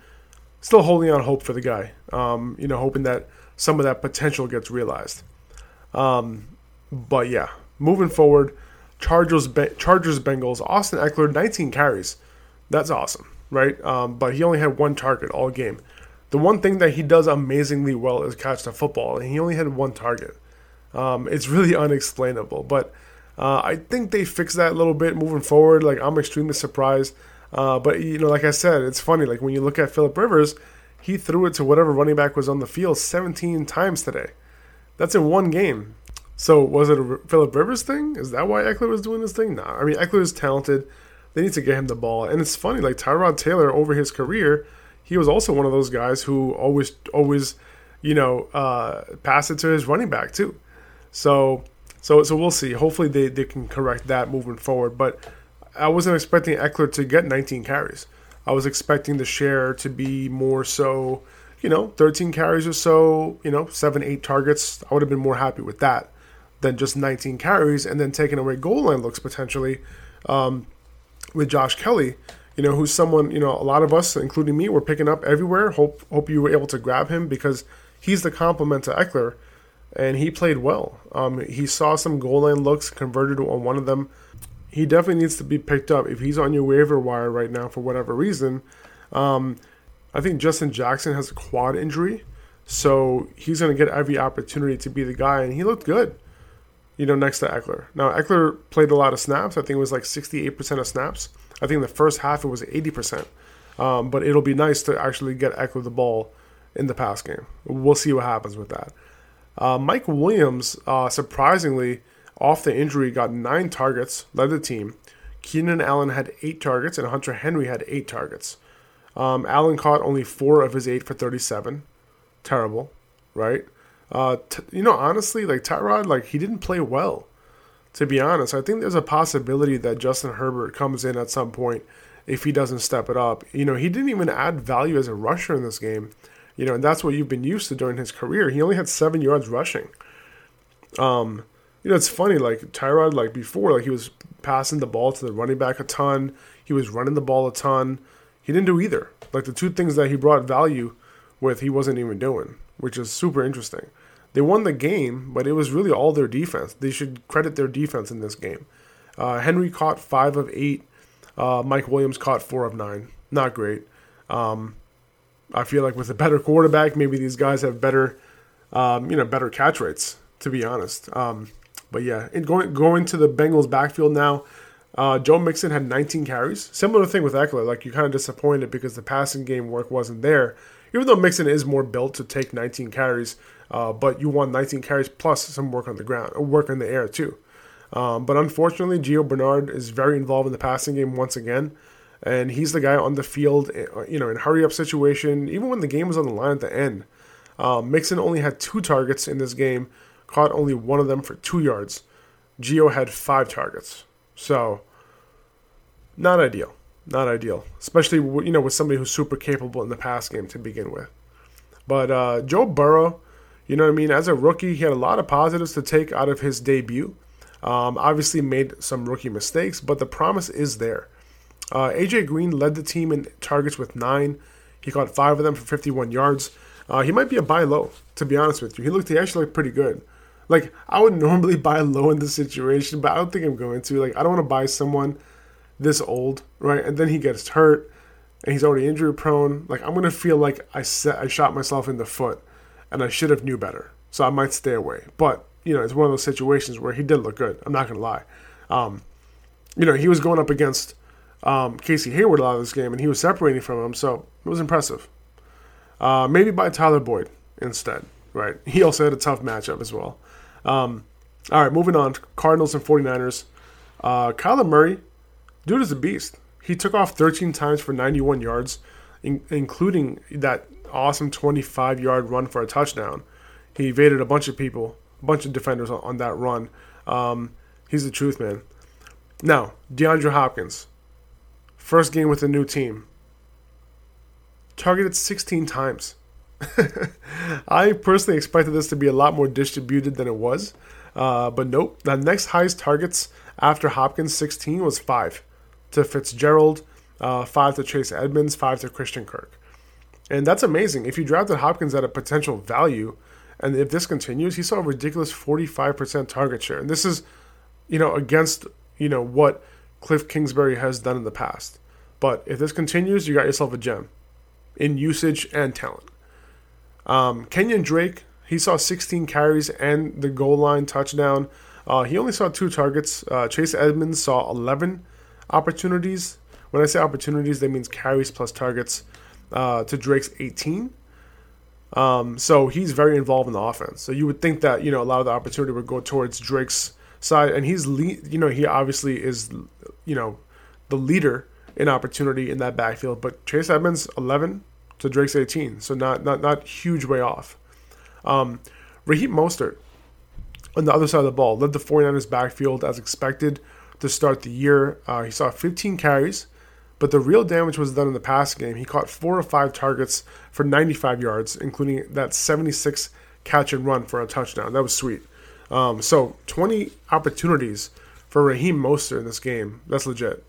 Still holding out hope for the guy, um, you know, hoping that some of that potential gets realized. Um, but, yeah, moving forward, Chargers, Chargers, Bengals, Austin Ekeler, nineteen carries. That's awesome, right? Um, but he only had one target all game. The one thing that he does amazingly well is catch the football, and he only had one target. Um, it's really unexplainable, but uh, I think they fixed that a little bit moving forward. Like, I'm extremely surprised. Uh, but, you know, like I said, it's funny. Like, when you look at Philip Rivers, he threw it to whatever running back was on the field seventeen times today. That's in one game. So was it a Philip Rivers thing? Is that why Ekeler was doing this thing? No. Nah. I mean, Ekeler is talented. They need to get him the ball. And it's funny, like Tyrod Taylor over his career, he was also one of those guys who always, always, you know, uh, passed it to his running back too. So, so, so we'll see. Hopefully they, they can correct that moving forward. But I wasn't expecting Ekeler to get nineteen carries. I was expecting the share to be more so, you know, thirteen carries or so, you know, seven, eight targets. I would have been more happy with that than just nineteen carries and then taking away goal line looks potentially um, with Josh Kelly, you know, who's someone, you know, a lot of us, including me, were picking up everywhere. Hope hope you were able to grab him because he's the complement to Ekeler, and he played well. Um, he saw some goal line looks, converted on one of them. He definitely needs to be picked up. If he's on your waiver wire right now for whatever reason, um, I think Justin Jackson has a quad injury, so he's going to get every opportunity to be the guy, and he looked good, you know, next to Ekeler. Now, Ekeler played a lot of snaps. I think it was like sixty-eight percent of snaps. I think in the first half it was eighty percent, um, but it'll be nice to actually get Ekeler the ball in the pass game. We'll see what happens with that. Uh, Mike Williams, uh, surprisingly, off the injury, got nine targets, led the team. Keenan Allen had eight targets, and Hunter Henry had eight targets. Um, Allen caught only four of his eight for thirty-seven. Terrible, right? Uh, t- you know, honestly, like Tyrod, like he didn't play well, to be honest. I think there's a possibility that Justin Herbert comes in at some point if he doesn't step it up. You know, he didn't even add value as a rusher in this game. You know, and that's what you've been used to during his career. He only had seven yards rushing. Um... You know, it's funny, like Tyrod, like before, like he was passing the ball to the running back a ton. He was running the ball a ton. He didn't do either. Like the two things that he brought value with, he wasn't even doing, which is super interesting. They won the game, but it was really all their defense. They should credit their defense in this game. Uh, Henry caught five of eight. Uh, Mike Williams caught four of nine. Not great. Um, I feel like with a better quarterback, maybe these guys have better, um, you know, better catch rates, to be honest. Um, But yeah, and going going to the Bengals backfield now, uh, Joe Mixon had nineteen carries. Similar thing with Ekeler. Like, you're kind of disappointed because the passing game work wasn't there. Even though Mixon is more built to take nineteen carries, uh, but you want nineteen carries plus some work on the ground, or work in the air too. Um, but unfortunately, Gio Bernard is very involved in the passing game once again. And he's the guy on the field, you know, in hurry-up situation, even when the game was on the line at the end. Uh, Mixon only had two targets in this game. Caught only one of them for two yards. Gio had five targets. So, not ideal. Not ideal. Especially, you know, with somebody who's super capable in the pass game to begin with. But uh, Joe Burrow, you know what I mean? As a rookie, he had a lot of positives to take out of his debut. Um, obviously made some rookie mistakes, but the promise is there. Uh, A J Green led the team in targets with nine. He caught five of them for fifty-one yards. Uh, he might be a buy low, to be honest with you. He looked, he actually looked pretty good. Like, I would normally buy low in this situation, but I don't think I'm going to. Like, I don't want to buy someone this old, right? And then he gets hurt, and he's already injury-prone. Like, I'm going to feel like I set, I shot myself in the foot, and I should have knew better. So I might stay away. But, you know, it's one of those situations where he did look good. I'm not going to lie. Um, you know, he was going up against um, Casey Hayward a lot of this game, and he was separating from him, so it was impressive. Uh, maybe buy Tyler Boyd instead, right? He also had a tough matchup as well. Um, all right, moving on. Cardinals and 49ers. Uh, Kyler Murray, dude is a beast. He took off thirteen times for ninety-one yards, in- including that awesome twenty-five-yard run for a touchdown. He evaded a bunch of people, a bunch of defenders on, on that run. Um, he's the truth, man. Now, DeAndre Hopkins, first game with a new team. Targeted sixteen times. I personally expected this to be a lot more distributed than it was. Uh, but nope. The next highest targets after Hopkins, sixteen, was five to Fitzgerald, uh, five to Chase Edmonds, five to Christian Kirk. And that's amazing. If you drafted Hopkins at a potential value, and if this continues, he saw a ridiculous forty-five percent target share. And this is, you know, against you know, what Cliff Kingsbury has done in the past. But if this continues, you got yourself a gem in usage and talent. Um, Kenyon Drake, he saw sixteen carries and the goal line touchdown. Uh, he only saw two targets. Uh, Chase Edmonds saw eleven opportunities. When I say opportunities, that means carries plus targets uh, to Drake's eighteen. Um, so he's very involved in the offense. So you would think that, you know, a lot of the opportunity would go towards Drake's side. And he's, le- you know, he obviously is, you know, the leader in opportunity in that backfield. But Chase Edmonds, eleven to Drake's eighteen. So not not not huge way off. Um, Raheem Mostert, on the other side of the ball, led the 49ers backfield as expected to start the year. Uh, he saw fifteen carries, but the real damage was done in the past game. He caught four or five targets for ninety-five yards, including that seventy-six catch and run for a touchdown. That was sweet. Um, so twenty opportunities for Raheem Mostert in this game. That's legit.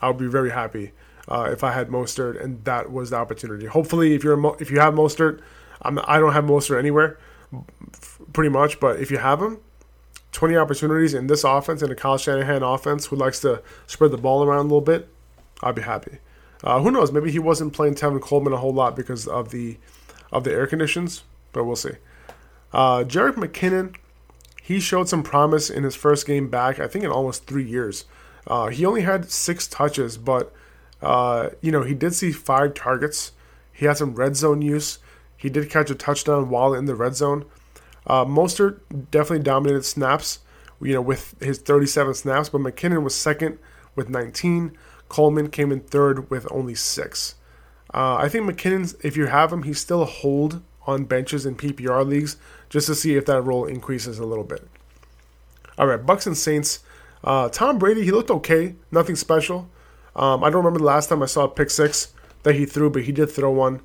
I would be very happy uh, if I had Mostert, and that was the opportunity. Hopefully, if you're a Mo- if you have Mostert, I'm, I don't have Mostert anywhere, pretty much. But if you have him, twenty opportunities in this offense, in a Kyle Shanahan offense who likes to spread the ball around a little bit, I'd be happy. Uh, who knows? Maybe he wasn't playing Tevin Coleman a whole lot because of the of the air conditions, but we'll see. Uh, Jerick McKinnon, he showed some promise in his first game back, I think in almost three years. Uh, he only had six touches, but uh, you know, he did see five targets. He had some red zone use. He did catch a touchdown while in the red zone. Uh, Mostert definitely dominated snaps, you know, with his thirty-seven snaps, but McKinnon was second with nineteen. Coleman came in third with only six. Uh, I think McKinnon, if you have him, he's still a hold on benches in P P R leagues just to see if that role increases a little bit. All right, Bucs and Saints. Uh, Tom Brady, he looked okay, nothing special. Um, I don't remember the last time I saw a pick six that he threw, but he did throw one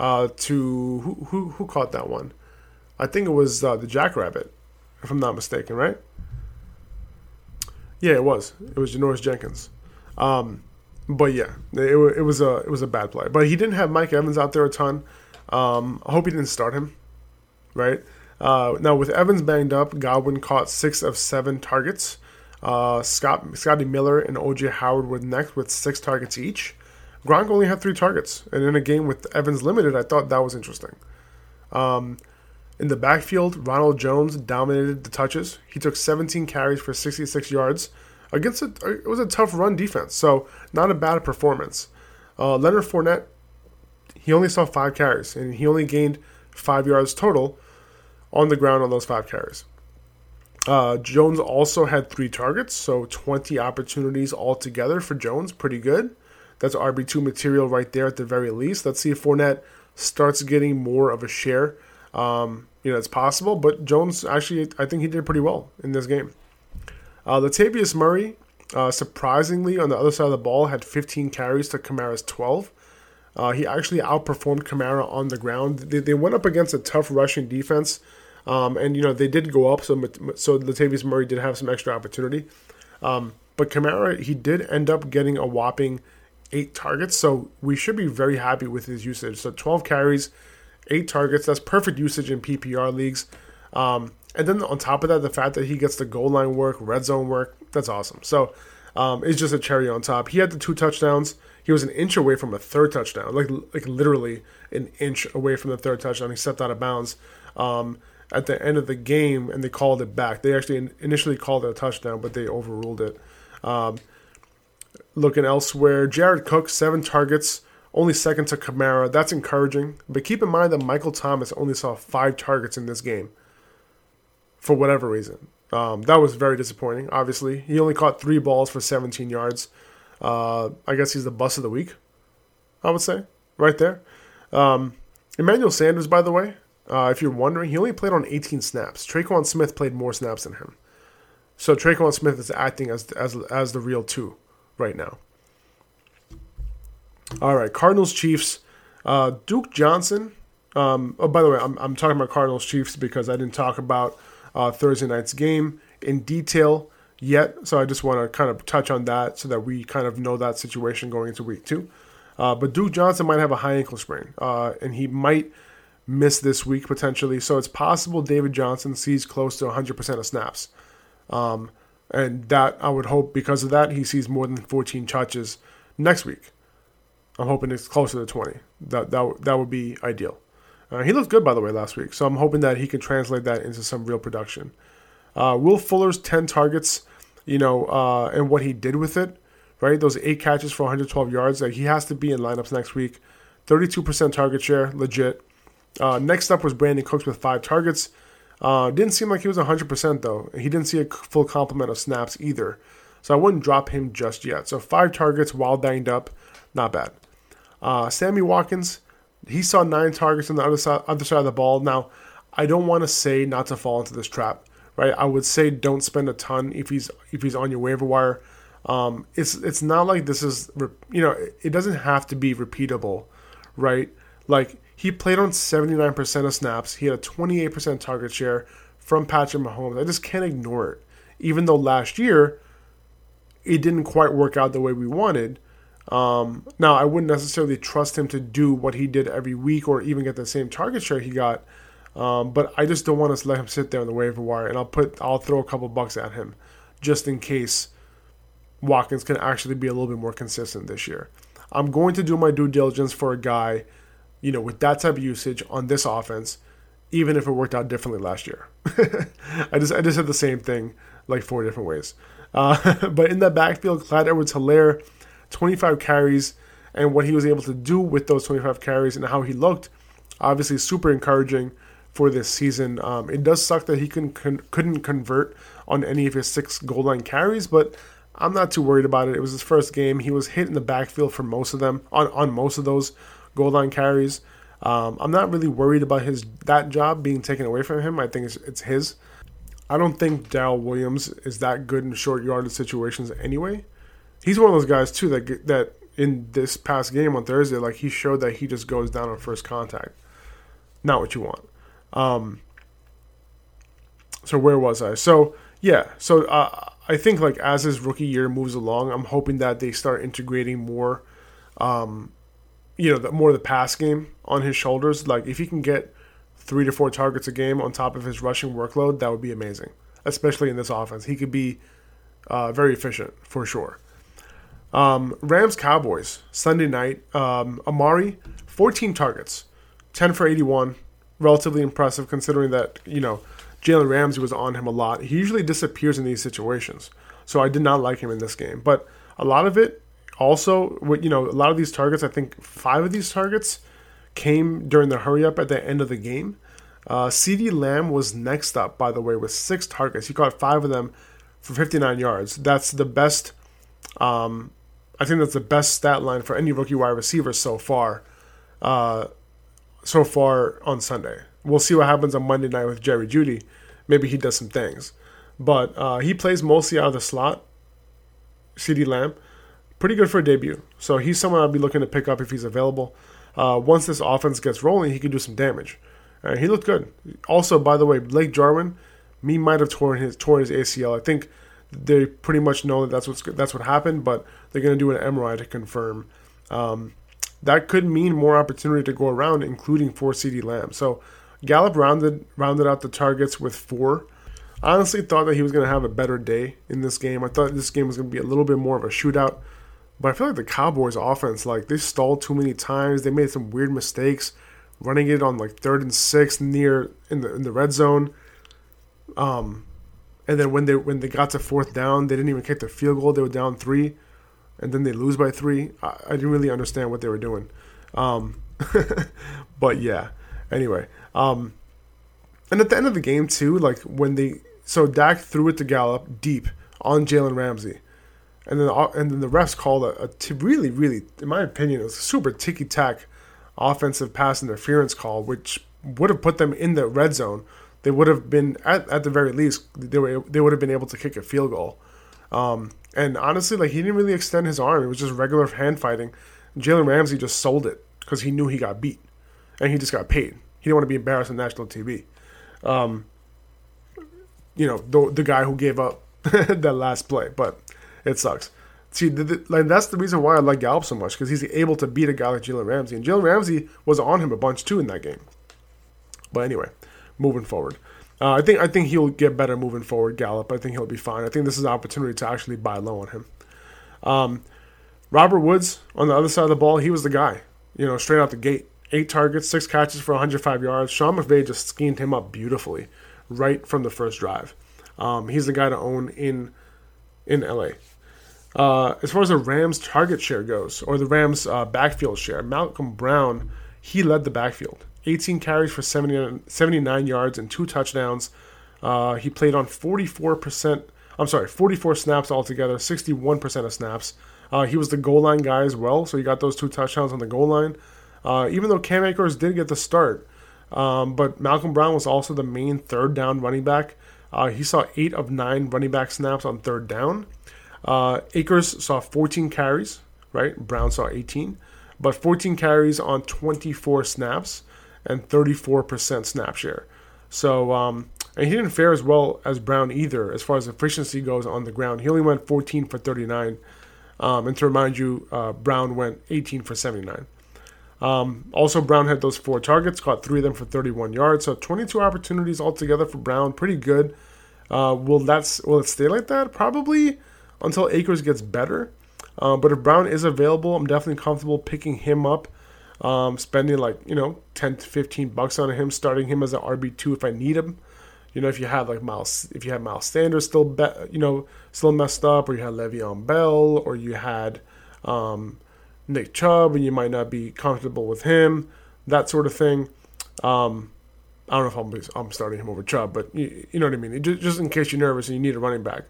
uh, to who, who? Who caught that one? I think it was uh, the Jackrabbit, if I'm not mistaken, right? Yeah, it was. It was Janoris Jenkins. Um, but yeah, it, it was a it was a bad play. But he didn't have Mike Evans out there a ton. Um, I hope he didn't start him, right? Uh, now with Evans banged up, Godwin caught six of seven targets. Uh, Scott Scotty Miller and O J Howard were next with six targets each. Gronk only had three targets, and in a game with Evans limited, I thought that was interesting. Um, in the backfield, Ronald Jones dominated the touches. He took seventeen carries for sixty-six yards. Against a, it was a tough run defense, so not a bad performance. Uh, Leonard Fournette, he only saw five carries, and he only gained five yards total on the ground on those five carries. Uh, Jones also had three targets, so twenty opportunities altogether for Jones. Pretty good. That's R B two material right there at the very least. Let's see if Fournette starts getting more of a share. Um, you know, it's possible, but Jones actually, I think he did pretty well in this game. Uh, Latavius Murray, uh, surprisingly, on the other side of the ball, had fifteen carries to Kamara's twelve. Uh, he actually outperformed Kamara on the ground. They, they went up against a tough rushing defense, um, and, you know, they did go up, so, so Latavius Murray did have some extra opportunity. Um, but Kamara, he did end up getting a whopping eight targets, so we should be very happy with his usage. So twelve carries, eight targets, that's perfect usage in P P R leagues. Um, and then on top of that, the fact that he gets the goal line work, red zone work, that's awesome. So um, it's just a cherry on top. He had the two touchdowns. He was an inch away from a third touchdown, like like literally an inch away from the third touchdown. He stepped out of bounds um, at the end of the game, and they called it back. They actually initially called it a touchdown, but they overruled it. Um, looking elsewhere, Jared Cook, seven targets, only second to Kamara. That's encouraging. But keep in mind that Michael Thomas only saw five targets in this game. For whatever reason. Um, that was very disappointing, obviously. He only caught three balls for seventeen yards. Uh, I guess he's the bust of the week, I would say, right there. Um, Emmanuel Sanders, by the way, uh, if you're wondering, he only played on eighteen snaps. Traquan Smith played more snaps than him. So Traquan Smith is acting as, as, as the real two right now. All right, Cardinals, Chiefs. Uh, Duke Johnson. Um, oh, by the way, I'm, I'm talking about Cardinals, Chiefs because I didn't talk about Uh, Thursday night's game in detail yet, so I just want to kind of touch on that so that we kind of know that situation going into week two. Uh, but Duke Johnson might have a high ankle sprain, uh, and he might miss this week potentially, so it's possible David Johnson sees close to one hundred percent of snaps. Um, And that, I would hope, because of that, he sees more than fourteen touches next week. I'm hoping it's closer to twenty. That that, that would be ideal. Uh, he looked good, by the way, last week. So I'm hoping that he can translate that into some real production. Uh, Will Fuller's ten targets, you know, uh, and what he did with it, right? Those eight catches for one hundred twelve yards. Like, he has to be in lineups next week. thirty-two percent target share, legit. Uh, next up was Brandon Cooks with five targets. Uh, didn't seem like he was one hundred percent, though. He didn't see a full complement of snaps either. So I wouldn't drop him just yet. So five targets while banged up, not bad. Uh, Sammy Watkins, he saw nine targets on the other side, other side of the ball. Now, I don't want to say not to fall into this trap, right? I would say don't spend a ton if he's if he's on your waiver wire. Um, it's it's not like this is, you know, it doesn't have to be repeatable, right? Like, he played on seventy-nine percent of snaps. He had a twenty-eight percent target share from Patrick Mahomes. I just can't ignore it, even though last year it didn't quite work out the way we wanted. Um, now, I wouldn't necessarily trust him to do what he did every week or even get the same target share he got, um, but I just don't want us to let him sit there on the waiver wire, and I'll put I'll throw a couple bucks at him just in case Watkins can actually be a little bit more consistent this year. I'm going to do my due diligence for a guy, you know, with that type of usage on this offense, even if it worked out differently last year. I just I just said the same thing like four different ways. Uh, but in that backfield, Clyde Edwards-Hilaire, twenty-five carries, and what he was able to do with those twenty-five carries and how he looked, obviously super encouraging for this season. Um, it does suck that he couldn't, con- couldn't convert on any of his six goal line carries, but I'm not too worried about it. It was his first game. He was hit in the backfield for most of them, on, on most of those goal line carries. Um, I'm not really worried about his that job being taken away from him. I think it's, it's his. I don't think Darrell Williams is that good in short yardage situations anyway. He's one of those guys, too, that that in this past game on Thursday, like, he showed that he just goes down on first contact. Not what you want. Um, so where was I? So, yeah. So uh, I think, like, as his rookie year moves along, I'm hoping that they start integrating more, um, you know, the, more of the pass game on his shoulders. Like, if he can get three to four targets a game on top of his rushing workload, that would be amazing, especially in this offense. He could be uh, very efficient for sure. Um, Rams-Cowboys, Sunday night. Um, Amari, fourteen targets, ten for eighty-one. Relatively impressive considering that, you know, Jalen Ramsey was on him a lot. He usually disappears in these situations. So I did not like him in this game. But a lot of it also, you know, a lot of these targets, I think five of these targets came during the hurry-up at the end of the game. Uh, CeeDee Lamb was next up, by the way, with six targets. He caught five of them for fifty-nine yards. That's the best... Um, I think that's the best stat line for any rookie wide receiver so far, uh, so far on Sunday. We'll see what happens on Monday night with Jerry Jeudy. Maybe he does some things. But uh, he plays mostly out of the slot, CeeDee Lamb. Pretty good for a debut. So he's someone I'll be looking to pick up if he's available. Uh, once this offense gets rolling, he can do some damage. Uh, he looked good. Also, by the way, Blake Jarwin, he might have torn his, torn his A C L. I think they pretty much know that that's what's that's what happened, but they're going to do an M R I to confirm. Um, that could mean more opportunity to go around, including for CeeDee Lamb. So Gallup rounded rounded out the targets with four. I honestly thought that he was going to have a better day in this game. I thought this game was going to be a little bit more of a shootout, but I feel like the Cowboys' offense, like, they stalled too many times. They made some weird mistakes, running it on like third and six near in the in the red zone. Um. And then when they when they got to fourth down, they didn't even kick the field goal. They were down three, and then they lose by three. I, I didn't really understand what they were doing. Um, but, yeah, anyway. Um, and at the end of the game, too, like when they – so Dak threw it to Gallup deep on Jalen Ramsey. And then and then the refs called a, a t- really, really, in my opinion, it was a super ticky-tack offensive pass interference call, which would have put them in the red zone. They would have been, at, at the very least, they were they would have been able to kick a field goal. Um, and honestly, like, he didn't really extend his arm. It was just regular hand fighting. Jalen Ramsey just sold it because he knew he got beat. And he just got paid. He didn't want to be embarrassed on national T V. Um, you know, the, the guy who gave up that last play. But it sucks. See, the, the, like, that's the reason why I like Gallup so much, because he's able to beat a guy like Jalen Ramsey. And Jalen Ramsey was on him a bunch, too, in that game. But anyway... Moving forward. Uh, I think I think he'll get better moving forward, Gallup. I think he'll be fine. I think this is an opportunity to actually buy low on him. Um, Robert Woods, on the other side of the ball, he was the guy, you know, straight out the gate. Eight targets, six catches for one hundred five yards. Sean McVay just schemed him up beautifully right from the first drive. Um, he's the guy to own in in L A. Uh, as far as the Rams' target share goes, or the Rams' uh, backfield share, Malcolm Brown, he led the backfield. eighteen carries for seventy-nine yards and two touchdowns. Uh, he played on forty-four percent, I'm sorry, forty-four snaps altogether, sixty-one percent of snaps. Uh, he was the goal line guy as well, so he got those two touchdowns on the goal line. Uh, even though Cam Akers did get the start, um, but Malcolm Brown was also the main third down running back. Uh, he saw eight of nine running back snaps on third down. Uh, Akers saw fourteen carries, right? Brown saw eighteen, but fourteen carries on twenty-four snaps and thirty-four percent snap share. So, um, and he didn't fare as well as Brown either as far as efficiency goes on the ground. He only went fourteen for thirty-nine. Um, and to remind you, uh, Brown went eighteen for seventy-nine. Um, also, Brown had those four targets, caught three of them for thirty-one yards. So twenty-two opportunities altogether for Brown. Pretty good. Uh, will that, will it stay like that? Probably until Akers gets better. Uh, but if Brown is available, I'm definitely comfortable picking him up, um, spending like, you know, ten to fifteen bucks on him, starting him as an R B two if I need him. You know, if you have like Miles, if you have Miles Sanders still, be, you know, still messed up, or you had Le'Veon Bell, or you had, um, Nick Chubb, and you might not be comfortable with him, that sort of thing. Um, I don't know if I'm, I'm starting him over Chubb, but you, you know what I mean? Just, just in case you're nervous and you need a running back.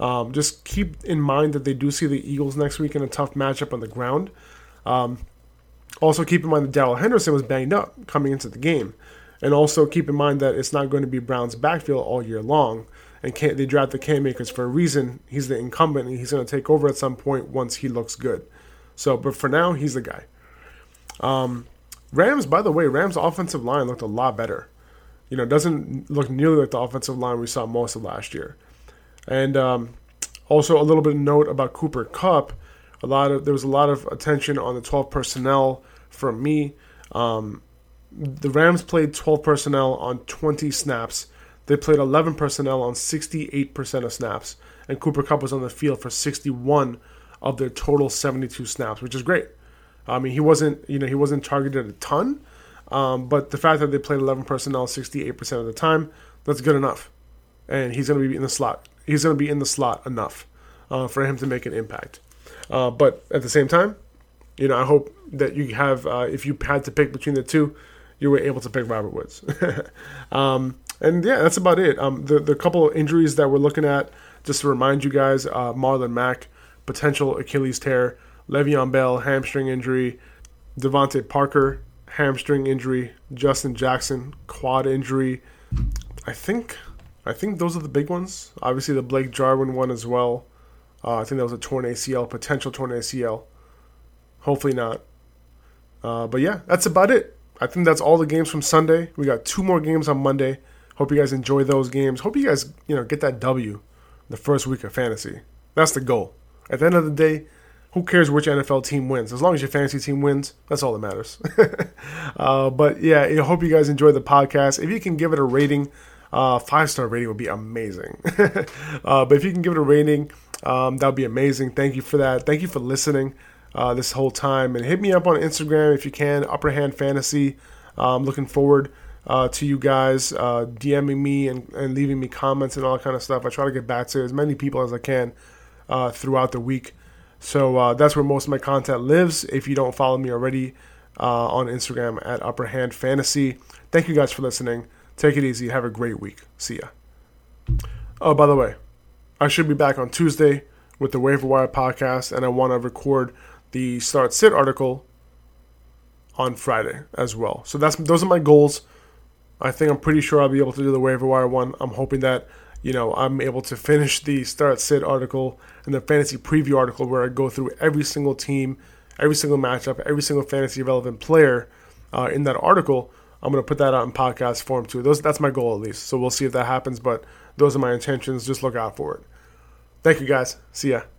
Um, just keep in mind that they do see the Eagles next week in a tough matchup on the ground. Um, also keep in mind that Darrell Henderson was banged up coming into the game. And also keep in mind that it's not going to be Brown's backfield all year long. And can't, they drafted Cam Akers for a reason. He's the incumbent, and he's going to take over at some point once he looks good. So, but for now, he's the guy. Um, Rams, by the way, Rams' offensive line looked a lot better. You know, it doesn't look nearly like the offensive line we saw most of last year. And um, also a little bit of note about Cooper Kupp. A lot of there was a lot of attention on the twelve personnel from me. Um, the Rams played twelve personnel on twenty snaps. They played eleven personnel on sixty-eight percent of snaps. And Cooper Kupp was on the field for sixty-one percent. Of their total seventy-two snaps, which is great. I mean, he wasn't, you know, he wasn't targeted a ton, um, but the fact that they played eleven personnel sixty-eight percent of the time, that's good enough. And he's going to be in the slot. He's going to be in the slot enough uh, for him to make an impact. Uh, but at the same time, you know, I hope that you have, uh, if you had to pick between the two, you were able to pick Robert Woods. um, and yeah, that's about it. Um, the the couple of injuries that we're looking at, just to remind you guys, uh, Marlon Mack, potential Achilles tear, Le'Veon Bell, hamstring injury, DeVante Parker, hamstring injury, Justin Jackson, quad injury. I think I think those are the big ones. Obviously, the Blake Jarwin one as well. Uh, I think that was a torn A C L, potential torn A C L. Hopefully not. Uh, but yeah, that's about it. I think that's all the games from Sunday. We got two more games on Monday. Hope you guys enjoy those games. Hope you guys, you know, get that W the first week of fantasy. That's the goal. At the end of the day, who cares which N F L team wins? As long as your fantasy team wins, that's all that matters. uh, but, yeah, I hope you guys enjoyed the podcast. If you can give it a rating, uh, five-star rating would be amazing. uh, but if you can give it a rating, um, that would be amazing. Thank you for that. Thank you for listening uh, this whole time. And hit me up on Instagram if you can, Upper Hand Fantasy. Um, looking forward uh, to you guys uh, DMing me and, and leaving me comments and all that kind of stuff. I try to get back to as many people as I can. Uh, throughout the week. So uh, that's where most of my content lives. If you don't follow me already uh, on Instagram at Upper Hand Fantasy. Thank you guys for listening. Take it easy. Have a great week. See ya. Oh, by the way, I should be back on Tuesday with the Waiver Wire podcast, and I want to record the Start Sit article on Friday as well. So that's those are my goals. I think I'm pretty sure I'll be able to do the Waiver Wire one. I'm hoping that You know, I'm able to finish the Start Sit article and the Fantasy Preview article where I go through every single team, every single matchup, every single fantasy-relevant player uh, in that article. I'm going to put that out in podcast form, too. Those, that's my goal, at least. So we'll see if that happens, but those are my intentions. Just look out for it. Thank you, guys. See ya.